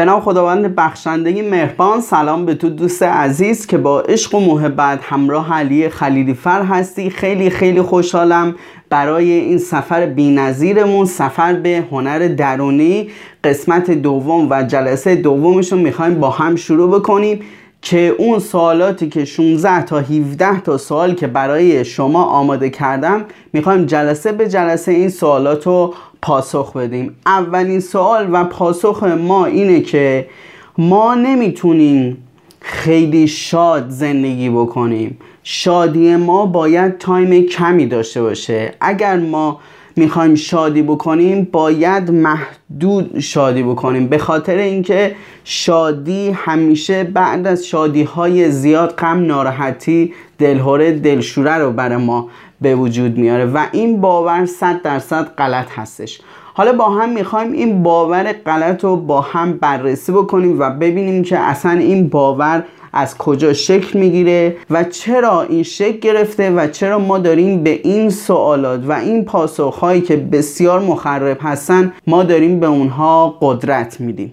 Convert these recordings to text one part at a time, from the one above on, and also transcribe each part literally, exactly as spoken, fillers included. به نام خداوند بخشنده مهربان. سلام به تو دوست عزیز که با عشق و محبت همراه علی خلیلی فر هستی. خیلی خیلی خوشحالم برای این سفر بی‌نظیرمون، سفر به هنر درونی، قسمت دوم و جلسه دومشون میخوایم با هم شروع بکنیم که اون سوالاتی که شانزده تا هفده تا سوال که برای شما آماده کردم میخوایم جلسه به جلسه این سوالات رو پاسخ بدیم. اولین سوال و پاسخ ما اینه که ما نمیتونیم خیلی شاد زندگی بکنیم. شادی ما باید تایم کمی داشته باشه. اگر ما میخوایم شادی بکنیم باید محدود شادی بکنیم، به خاطر اینکه شادی همیشه بعد از شادی های زیاد غم، ناراحتی، دلهوره، دلشوره رو برای ما به وجود میاره و این باور صد درصد غلط هستش. حالا با هم میخوایم این باور غلط رو با هم بررسی بکنیم و ببینیم که اصلا این باور از کجا شکل میگیره و چرا این شکل گرفته و چرا ما داریم به این سوالات و این پاسخهایی که بسیار مخرب هستن ما داریم به اونها قدرت میدیم.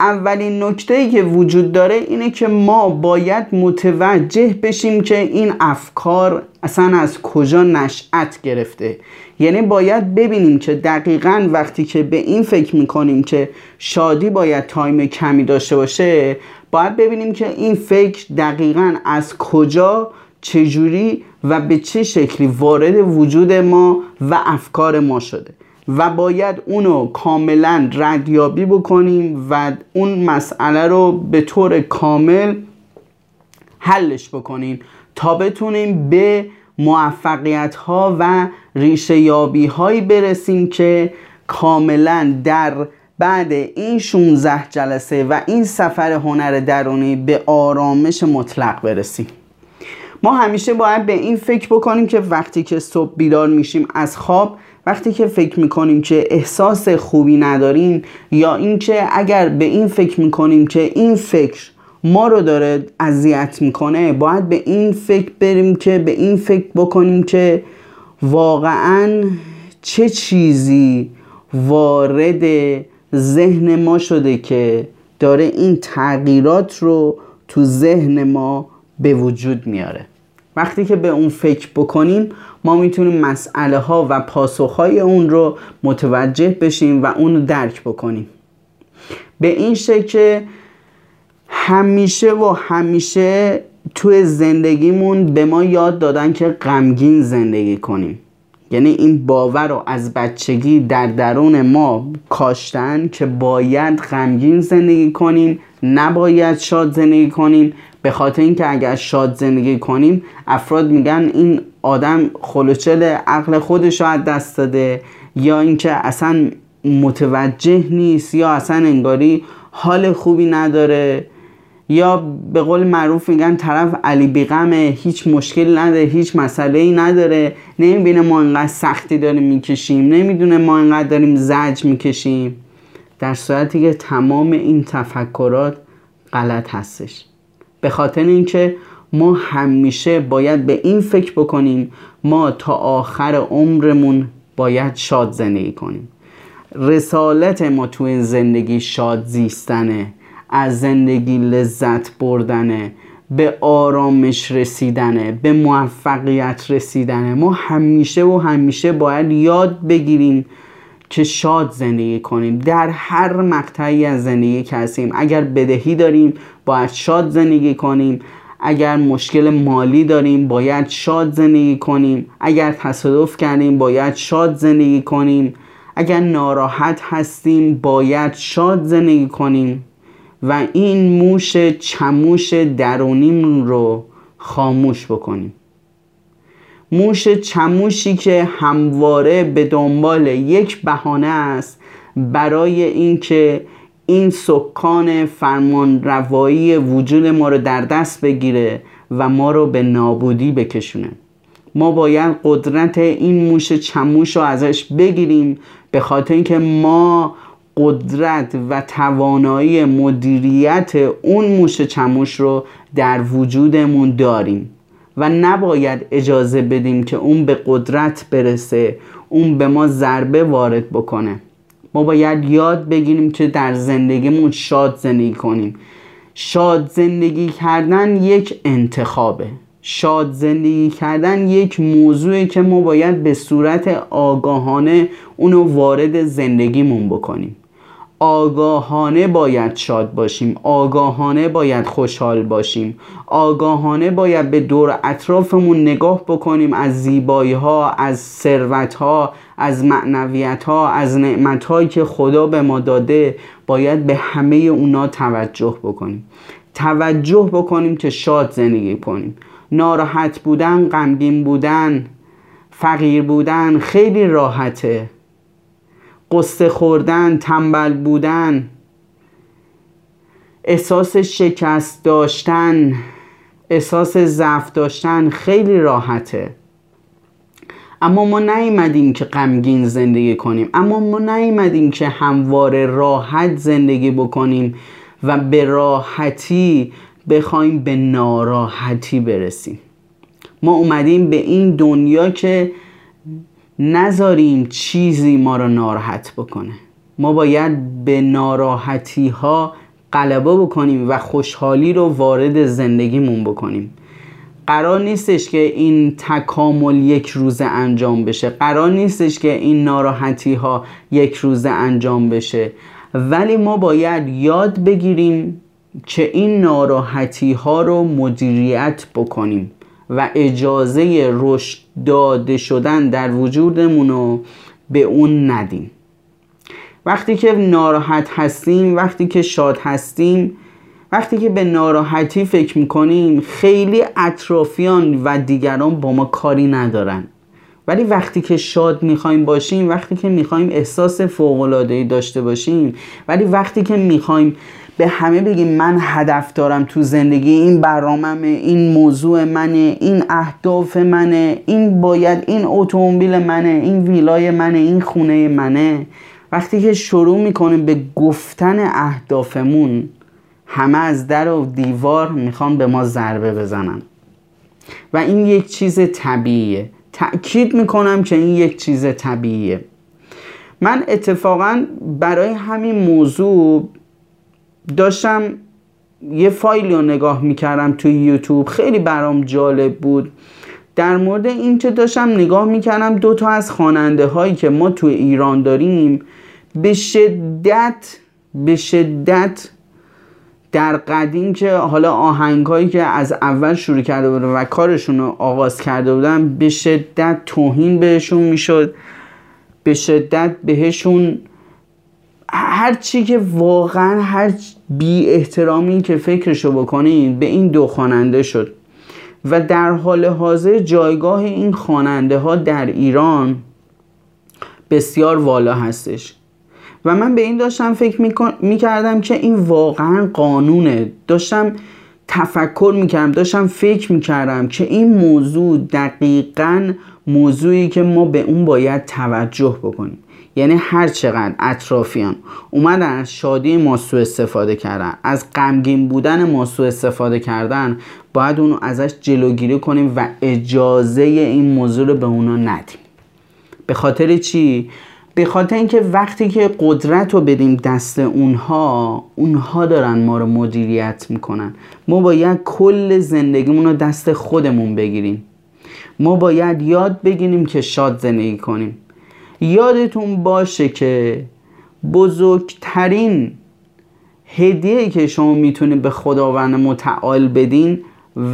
اولین نکته‌ای که وجود داره اینه که ما باید متوجه بشیم که این افکار اصلا از کجا نشأت گرفته. یعنی باید ببینیم که دقیقاً وقتی که به این فکر میکنیم که شادی باید تایم کمی داشته باشه، باید ببینیم که این فکر دقیقاً از کجا، چجوری و به چه شکلی وارد وجود ما و افکار ما شده و باید اونو کاملا ردیابی بکنیم و اون مسئله رو به طور کامل حلش بکنیم تا بتونیم به موفقیت ها و ریشه یابی هایی برسیم که کاملا در بعد این شانزده جلسه و این سفر هنر درونی به آرامش مطلق برسیم. ما همیشه باید به این فکر بکنیم که وقتی که صبح بیدار میشیم از خواب، وقتی که فکر میکنیم که احساس خوبی نداریم یا اینکه اگر به این فکر میکنیم که این فکر ما رو داره اذیت میکنه، باید به این فکر بریم که به این فکر بکنیم که واقعا چه چیزی وارد ذهن ما شده که داره این تغییرات رو تو ذهن ما به وجود میاره. وقتی که به اون فکر بکنیم ما میتونیم مسئله ها و پاسخ های اون رو متوجه بشیم و اون رو درک بکنیم. به این شکل که همیشه و همیشه توی زندگیمون به ما یاد دادن که غمگین زندگی کنیم. یعنی این باور رو از بچگی در درون ما کاشتن که باید غمگین زندگی کنیم، نباید شاد زندگی کنیم، به خاطر اینکه اگر شاد زندگی کنیم افراد میگن این آدم خلوچل، عقل خودش رو از دست داده، یا اینکه اصلا متوجه نیست، یا اصلا انگاری حال خوبی نداره، یا به قول معروف میگن طرف علی بیغمه، هیچ مشکل نداره، هیچ مسئله‌ای نداره، نمیبینه ما اینقدر سختی داریم میکشیم، نمیدونه ما اینقدر داریم زجر میکشیم، در صورتی که تمام این تفکرات غلط هستش. به خاطر اینکه ما همیشه باید به این فکر بکنیم ما تا آخر عمرمون باید شاد زندگی کنیم. رسالت ما تو این زندگی شاد زیستنه، از زندگی لذت بردنه، به آرامش رسیدنه، به موفقیت رسیدنه. ما همیشه و همیشه باید یاد بگیریم که شاد زندگی کنیم در هر مقطعی از زندگی که هستیم. اگر بدهی داریم باید شاد زندگی کنیم، اگر مشکل مالی داریم باید شاد زندگی کنیم، اگر تصادف کردیم باید شاد زندگی کنیم، اگر ناراحت هستیم باید شاد زندگی کنیم و این موش چموش درونیمون رو خاموش بکنیم. موش چموشی که همواره به دنبال یک بهانه است برای اینکه این سکان فرمانروایی وجود ما رو در دست بگیره و ما رو به نابودی بکشونه. ما باید قدرت این موش چموش رو ازش بگیریم، به خاطر اینکه ما قدرت و توانایی مدیریت اون موش چموش رو در وجودمون داریم و نباید اجازه بدیم که اون به قدرت برسه، اون به ما ضربه وارد بکنه. ما باید یاد بگیریم که در زندگیمون شاد زندگی کنیم. شاد زندگی کردن یک انتخابه. شاد زندگی کردن یک موضوعه که ما باید به صورت آگاهانه اونو وارد زندگیمون بکنیم. آگاهانه باید شاد باشیم، آگاهانه باید خوشحال باشیم، آگاهانه باید به دور اطرافمون نگاه بکنیم، از زیبایی ها، از ثروت ها، از معنویت ها، از نعمت هایی که خدا به ما داده. باید به همه اونا توجه بکنیم، توجه بکنیم که شاد زندگی کنیم. ناراحت بودن، غمگین بودن، فقیر بودن خیلی راحته. قصه خوردن، تنبل بودن، احساس شکست داشتن، احساس ضعف داشتن خیلی راحته. اما ما نیومدیم که غمگین زندگی کنیم، اما ما نیومدیم که همواره راحت زندگی بکنیم و به راحتی بخوایم به ناراحتی برسیم. ما اومدیم به این دنیا که نذاریم چیزی ما رو ناراحت بکنه. ما باید به ناراحتی ها غلبه بکنیم و خوشحالی رو وارد زندگیمون بکنیم. قرار نیستش که این تکامل یک روزه انجام بشه، قرار نیستش که این ناراحتی ها یک روزه انجام بشه، ولی ما باید یاد بگیریم که این ناراحتی ها رو مدیریت بکنیم و اجازه رشد داده شدن در وجودمون رو به اون ندیم. وقتی که ناراحت هستیم، وقتی که شاد هستیم، وقتی که به ناراحتی فکر میکنیم، خیلی اطرافیان و دیگران با ما کاری ندارن. ولی وقتی که شاد میخوایم باشیم، وقتی که میخوایم احساس فوق‌العاده‌ای داشته باشیم، ولی وقتی که میخوایم به همه بگیم من هدف دارم تو زندگی، این برنامه‌مه، این موضوع منه، این اهداف منه، این باید، این اتومبیل منه، این ویلای منه، این خونه منه، وقتی که شروع میکنیم به گفتن اهدافمون، همه از در و دیوار میخوان به ما ضربه بزنن. و این یک چیز طبیعیه. تأکید میکنم که این یک چیز طبیعیه. من اتفاقا برای همین موضوع داشتم یه فایلی رو نگاه میکردم توی یوتیوب، خیلی برام جالب بود، در مورد این که داشتم نگاه میکردم دو تا از خواننده هایی که ما توی ایران داریم به شدت به شدت در قدیم که حالا آهنگ هایی که از اول شروع کرده بودن و کارشون رو آغاز کرده بودن، به شدت توهین بهشون میشد، به شدت بهشون هر چی که واقعا هر بی احترامی که فکرشو بکنین به این دو خواننده شد. و در حال حاضر جایگاه این خواننده ها در ایران بسیار والا هستش و من به این داشتم فکر میکردم که این واقعا قانونه. داشتم تفکر میکردم، داشتم فکر میکردم که این موضوع دقیقا موضوعی که ما به اون باید توجه بکنیم. یعنی هر چقدر اطرافیان اومدن از شادی ما سوء استفاده کردن، از غمگین بودن ما سوء استفاده کردن، باید اونو ازش جلوگیری کنیم و اجازه این موضوع رو به اونا ندیم. به خاطر چی؟ به خاطر اینکه وقتی که قدرت رو بدیم دست اونها، اونها دارن ما رو مدیریت میکنن. ما باید کل زندگیمون رو دست خودمون بگیریم. ما باید یاد بگیریم که شاد زندگی کنیم. یادتون باشه که بزرگترین هدیه که شما میتونید به خداوند متعال بدین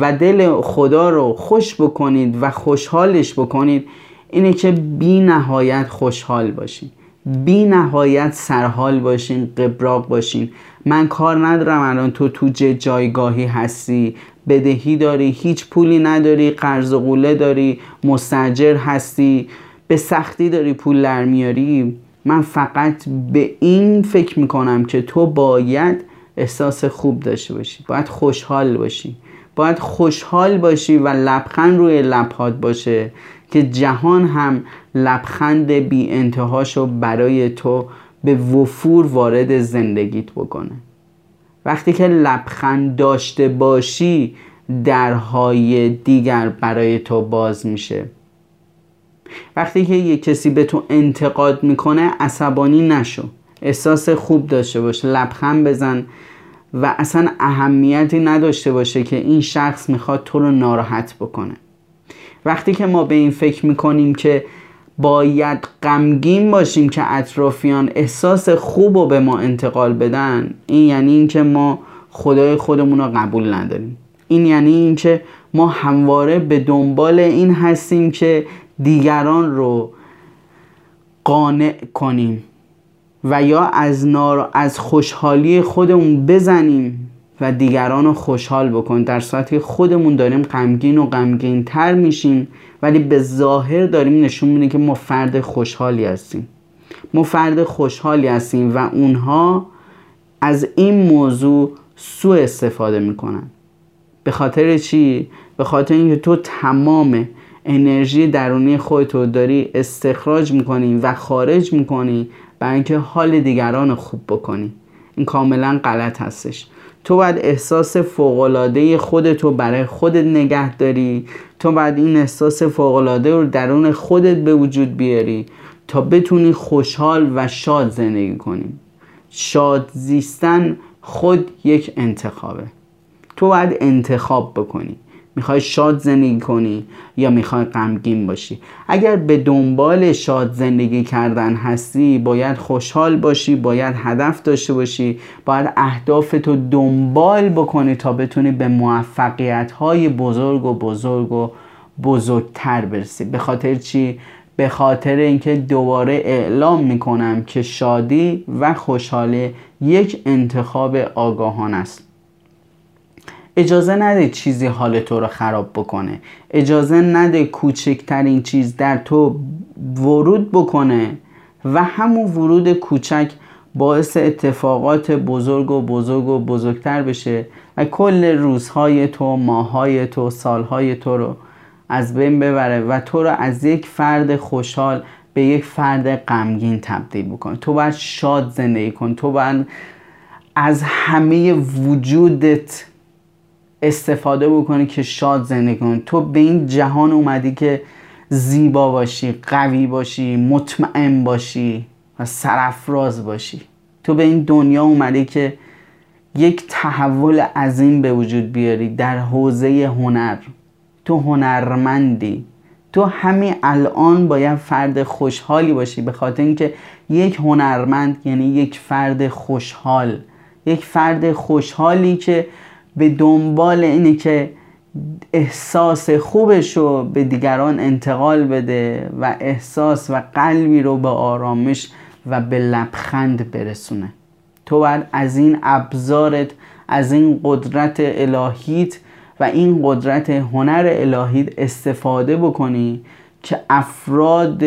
و دل خدا رو خوش بکنید و خوشحالش بکنید، اینه که بی نهایت خوشحال باشین، بی نهایت سرحال باشین، قبراق باشین. من کار ندارم الان تو تو چه جایگاهی هستی، بدهی داری، هیچ پولی نداری، قرض و قوله داری، مستاجر هستی، به سختی داری پول در میاری. من فقط به این فکر میکنم که تو باید احساس خوب داشته باشی، باید خوشحال باشی، باید خوشحال باشی و لبخند روی لب‌هات باشه که جهان هم لبخند بی انتهاشو برای تو به وفور وارد زندگیت بکنه. وقتی که لبخند داشته باشی، درهای دیگر برای تو باز میشه. وقتی که یک کسی به تو انتقاد میکنه عصبانی نشو، احساس خوب داشته باش، لبخند بزن و اصلا اهمیتی نداشته باشه که این شخص میخواد تو رو ناراحت بکنه. وقتی که ما به این فکر میکنیم که باید غمگین باشیم که اطرافیان احساس خوب رو به ما انتقال بدن، این یعنی اینکه ما خدای خودمون رو قبول نداریم. این یعنی اینکه ما همواره به دنبال این هستیم که دیگران رو قانع کنیم و یا از, نار... از خوشحالی خودمون بزنیم و دیگران رو خوشحال بکنیم، در صورتی که خودمون داریم غمگین و غمگین تر میشیم، ولی به ظاهر داریم نشون میده که ما فرد خوشحالی هستیم. ما فرد خوشحالی هستیم و اونها از این موضوع سوء استفاده میکنن. به خاطر چی؟ به خاطر اینکه تو تمام انرژی درونی خودتو داری استخراج میکنی و خارج میکنی برای اینکه حال دیگران رو خوب بکنی. این کاملا غلط هستش. تو باید احساس فوق‌العاده خودتو برای خودت نگه داری. تو باید این احساس فوق‌العاده رو درون خودت به وجود بیاری تا بتونی خوشحال و شاد زندگی کنی. شاد زیستن خود یک انتخابه. تو باید انتخاب بکنی، میخوای شاد زندگی کنی یا میخوای غمگین باشی. اگر به دنبال شاد زندگی کردن هستی باید خوشحال باشی، باید هدف داشته باشی، باید اهدافتو دنبال بکنی تا بتونی به موفقیت‌های بزرگ و بزرگ و بزرگتر برسی. به خاطر چی؟ به خاطر اینکه دوباره اعلام میکنم که شادی و خوشحالی یک انتخاب آگاهانه است. اجازه نده چیزی حال تو رو خراب بکنه. اجازه نده کوچکترین چیز در تو ورود بکنه و همون ورود کوچک باعث اتفاقات بزرگ و بزرگ و بزرگتر بشه و کل روزهای تو، ماهای تو، سالهای تو رو از بین ببره و تو رو از یک فرد خوشحال به یک فرد غمگین تبدیل بکنه. تو باید شاد زندگی کن. تو باید از همه وجودت استفاده بکنی که شاد زندگی کنی. تو به این جهان اومدی که زیبا باشی، قوی باشی، مطمئن باشی و سرافراز باشی. تو به این دنیا اومدی که یک تحول عظیم به وجود بیاری در حوزه هنر. تو هنرمندی. تو همین الان باید فرد خوشحالی باشی، به خاطر اینکه یک هنرمند یعنی یک فرد خوشحال، یک فرد خوشحالی که به دنبال اینه که احساس خوبش رو به دیگران انتقال بده و احساس و قلبی رو به آرامش و به لبخند برسونه. تو باید از این ابزارت، از این قدرت الهیت و این قدرت هنر الهیت استفاده بکنی که افراد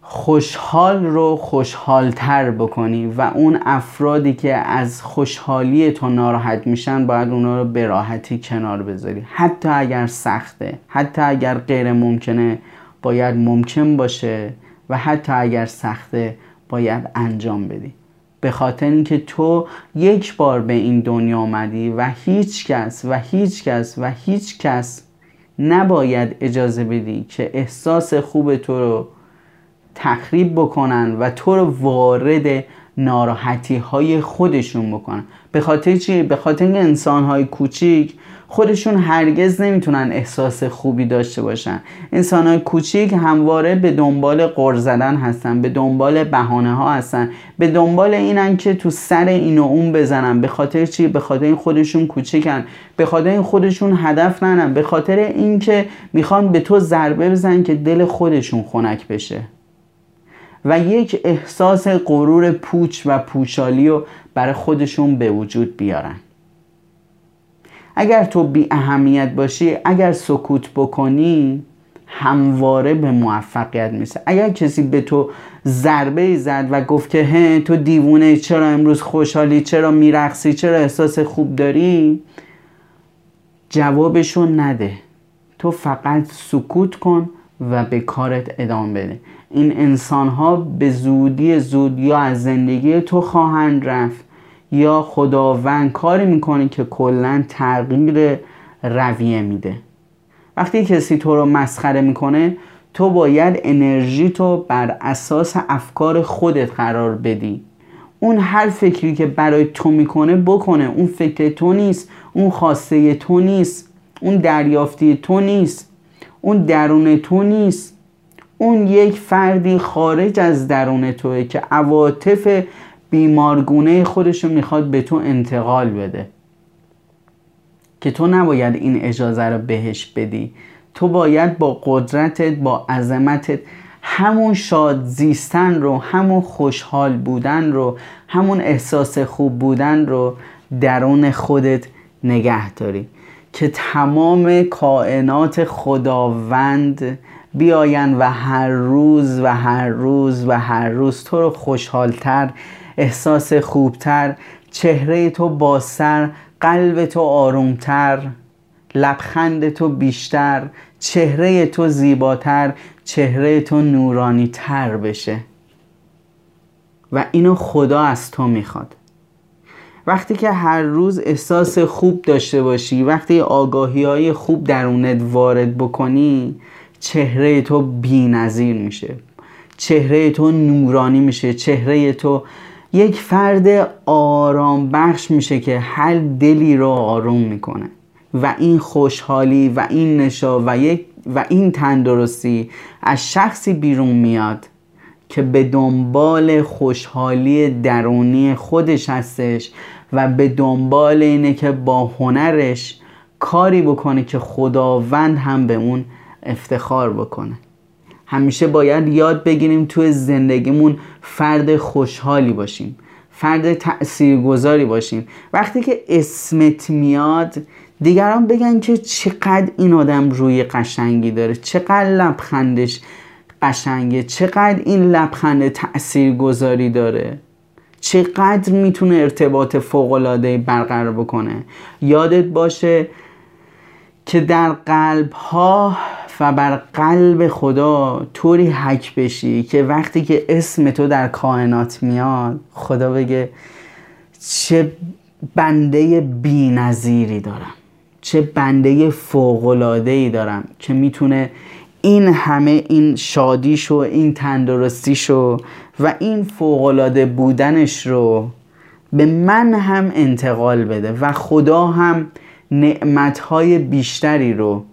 خوشحال رو خوشحالتر بکنی و اون افرادی که از خوشحالی تو ناراحت میشن باید اونا رو به راحتی کنار بذاری. حتی اگر سخته، حتی اگر غیر ممکنه باید ممکن باشه و حتی اگر سخته باید انجام بدی، به خاطر اینکه تو یک بار به این دنیا آمدی و هیچ کس و هیچ کس و هیچ کس نباید اجازه بدی که احساس خوب تو رو تخریب بکنن و تو رو وارد ناراحتی های خودشون بکنن. به خاطر چی؟ به خاطر اینکه انسان های کوچیک خودشون هرگز نمیتونن احساس خوبی داشته باشن. انسان های کوچیک همواره به دنبال غر زدن هستن، به دنبال بهانه ها هستن، به دنبال اینن که تو سر این و اون بزنن. به خاطر چی؟ به خاطر این خودشون کوچیکن، به خاطر این خودشون هدف ندارن، به خاطر اینکه میخوان به تو ضربه بزنن که دل خودشون خنک بشه و یک احساس غرور پوچ و پوچالی رو برای خودشون به وجود بیارن. اگر تو بی اهمیت باشی، اگر سکوت بکنی، همواره به موفقیت میرسی. اگر کسی به تو ضربه زد و گفت که هه تو دیوونه، چرا امروز خوشحالی، چرا میرقصی، چرا احساس خوب داری، جوابشو نده. تو فقط سکوت کن و به کارت ادامه بده. این انسان ها به زودی زود یا از زندگی تو خواهند رفت یا خداوند کاری میکنه که کلا تغییر رویه میده. وقتی کسی تو رو مسخره میکنه تو باید انرژی تو بر اساس افکار خودت قرار بدی. اون هر فکری که برای تو میکنه بکنه، اون فکر تو نیست، اون خواسته تو نیست، اون دریافتی تو نیست، اون درون تو نیست، اون یک فردی خارج از درون توه که عواطف بیمارگونه خودشو میخواد به تو انتقال بده که تو نباید این اجازه رو بهش بدی. تو باید با قدرتت، با عظمتت، همون شاد زیستن رو، همون خوشحال بودن رو، همون احساس خوب بودن رو درون خودت نگه داری که تمام کائنات خداوند بیاین و هر روز و هر روز و هر روز تو رو خوشحالتر، احساس خوبتر، چهره تو بازتر، قلب تو آرومتر، لبخند تو بیشتر، چهره تو زیباتر، چهره تو نورانی تر بشه. و اینو خدا از تو میخواد. وقتی که هر روز احساس خوب داشته باشی، وقتی آگاهی های خوب درونت وارد بکنی، چهره تو بی نظیر میشه، چهره تو نورانی میشه، چهره تو یک فرد آرام بخش میشه که هر دلی رو آروم میکنه. و این خوشحالی و این نشاط و, یک و این تندرستی از شخصی بیرون میاد که به دنبال خوشحالی درونی خودش هستش و به دنبال اینه که با هنرش کاری بکنه که خداوند هم به اون افتخار بکنه. همیشه باید یاد بگیریم توی زندگیمون فرد خوشحالی باشیم، فرد تأثیرگذاری باشیم. وقتی که اسمت میاد دیگران بگن که چقدر این آدم روی قشنگی داره، چقدر لبخندش قشنگه، چقدر این لبخند تأثیرگذاری داره، چقدر میتونه ارتباط فوق‌العاده‌ای برقرار بکنه. یادت باشه که در قلب ها و بر قلب خدا طوری حک بشی که وقتی که اسم تو در کائنات میاد خدا بگه چه بنده بی نظیری دارم، چه بنده فوق‌العاده‌ای دارم که میتونه این همه این شادیش و این تندرستیش و و این فوق‌العاده بودنش رو به من هم انتقال بده و خدا هم نعمتهای بیشتری رو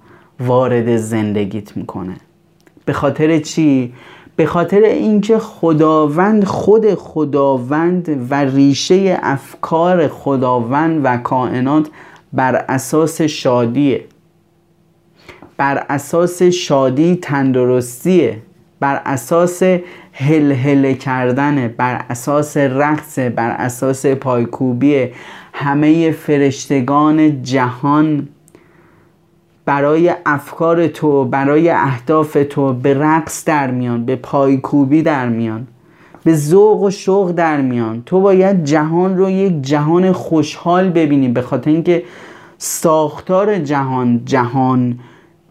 وارد زندگیت میکنه. به خاطر چی؟ به خاطر اینکه خداوند، خود خداوند و ریشه افکار خداوند و کائنات بر اساس شادیه، بر اساس شادی تندرستیه، بر اساس هلهله کردنه، بر اساس رقصه، بر اساس پایکوبیه. همه فرشتگان جهان برای افکار تو، برای اهداف تو به رقص در میان، به پایکوبی در میان، به ذوق و شوق در میان. تو باید جهان رو یک جهان خوشحال ببینی، به خاطر اینکه ساختار جهان، جهان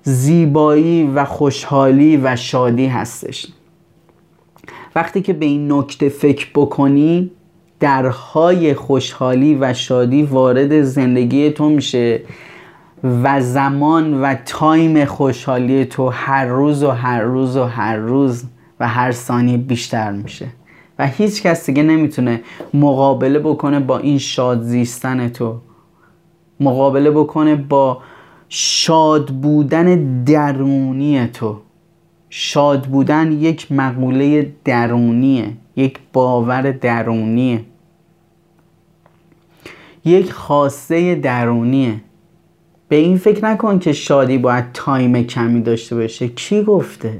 زیبایی و خوشحالی و شادی هستش. وقتی که به این نکته فکر بکنی درهای خوشحالی و شادی وارد زندگی تو میشه و زمان و تایم خوشحالی تو هر روز و هر روز و هر روز و هر ثانیه بیشتر میشه و هیچ کس دیگه نمیتونه مقابله بکنه با این شاد زیستن تو، مقابله بکنه با شاد بودن درونی تو. شاد بودن یک مقوله درونیه، یک باور درونیه، یک خواسته درونیه. به این فکر نکن که شادی باید تایم کمی داشته باشه. کی گفته؟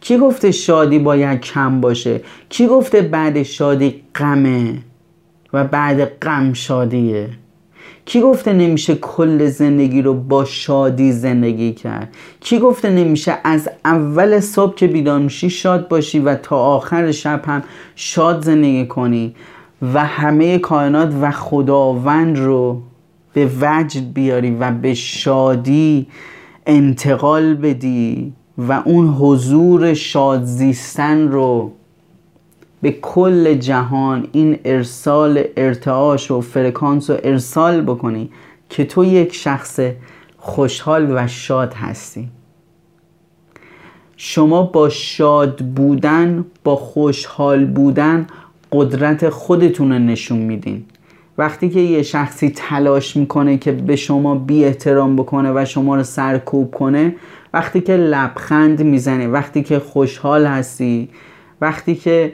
کی گفته شادی باید کم باشه؟ کی گفته بعد شادی غمه و بعد غم شادیه؟ کی گفته نمیشه کل زندگی رو با شادی زندگی کرد؟ کی گفته نمیشه از اول صبح که بیدار میشی شاد باشی و تا آخر شب هم شاد زندگی کنی و همه کائنات و خداوند رو به وجد بیاری و به شادی انتقال بدی و اون حضور شاد زیستن رو به کل جهان این ارسال ارتعاش و فرکانس رو ارسال بکنی که تو یک شخص خوشحال و شاد هستی. شما با شاد بودن، با خوشحال بودن قدرت خودتون رو نشون میدین. وقتی که یه شخصی تلاش میکنه که به شما بی احترام بکنه و شما رو سرکوب کنه، وقتی که لبخند میزنی، وقتی که خوشحال هستی، وقتی که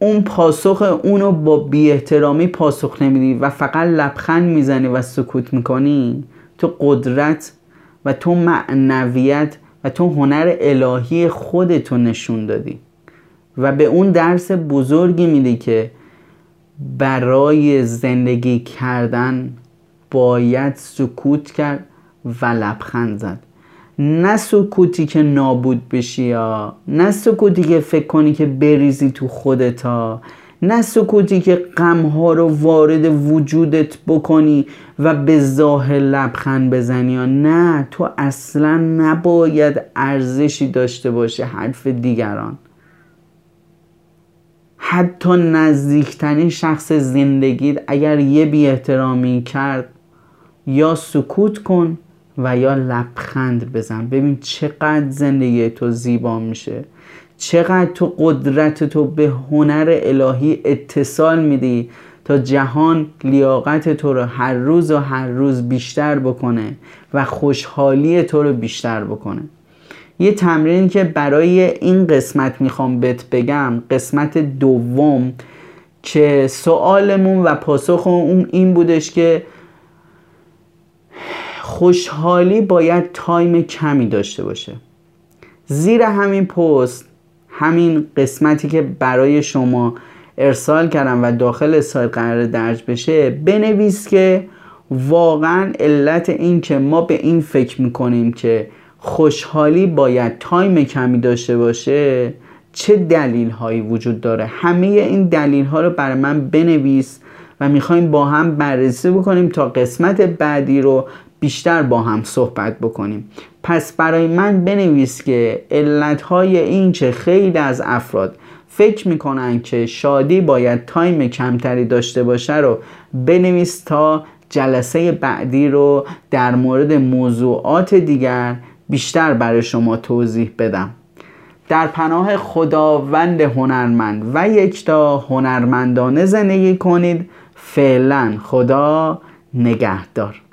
اون پاسخ اونو با بی احترامی پاسخ نمیدی و فقط لبخند میزنی و سکوت میکنی، تو قدرت و تو معنویت و تو هنر الهی خودتو نشون دادی و به اون درس بزرگی میدی که برای زندگی کردن باید سکوت کرد و لبخند زد. نه سکوتی که نابود بشی، یا نه سکوتی که فکر کنی که بریزی تو خودتا، نه سکوتی که غمها رو وارد وجودت بکنی و به ظاهر لبخند بزنی، یا نه، تو اصلا نباید ارزشی داشته باشه حرف دیگران. حتی نزدیکترین شخص زندگیت اگر یه بی احترامی کرد، یا سکوت کن و یا لبخند بزن. ببین چقدر زندگی تو زیبا میشه، چقدر تو قدرت تو به هنر الهی اتصال میدی تا جهان لیاقت تو رو هر روز و هر روز بیشتر بکنه و خوشحالی تو رو بیشتر بکنه. یه تمرین که برای این قسمت میخوام بهت بگم، قسمت دوم، که سوالمون و پاسخمون این بودش که خوشحالی باید تایم کمی داشته باشه. زیر همین پست، همین قسمتی که برای شما ارسال کردم و داخل سایت قرار درج بشه، بنویس که واقعا علت این که ما به این فکر میکنیم که خوشحالی باید تایم کمی داشته باشه چه دلیل هایی وجود داره. همه این دلیل ها رو برای من بنویس و میخوایم با هم بررسی بکنیم تا قسمت بعدی رو بیشتر با هم صحبت بکنیم. پس برای من بنویس که علتهای این که خیلی از افراد فکر میکنن که شادی باید تایم کمتری داشته باشه رو بنویس تا جلسه بعدی رو در مورد موضوعات دیگر بیشتر برای شما توضیح بدم. در پناه خداوند هنرمند و یکتا هنرمندانه زندگی کنید. فعلا خدا نگهدار.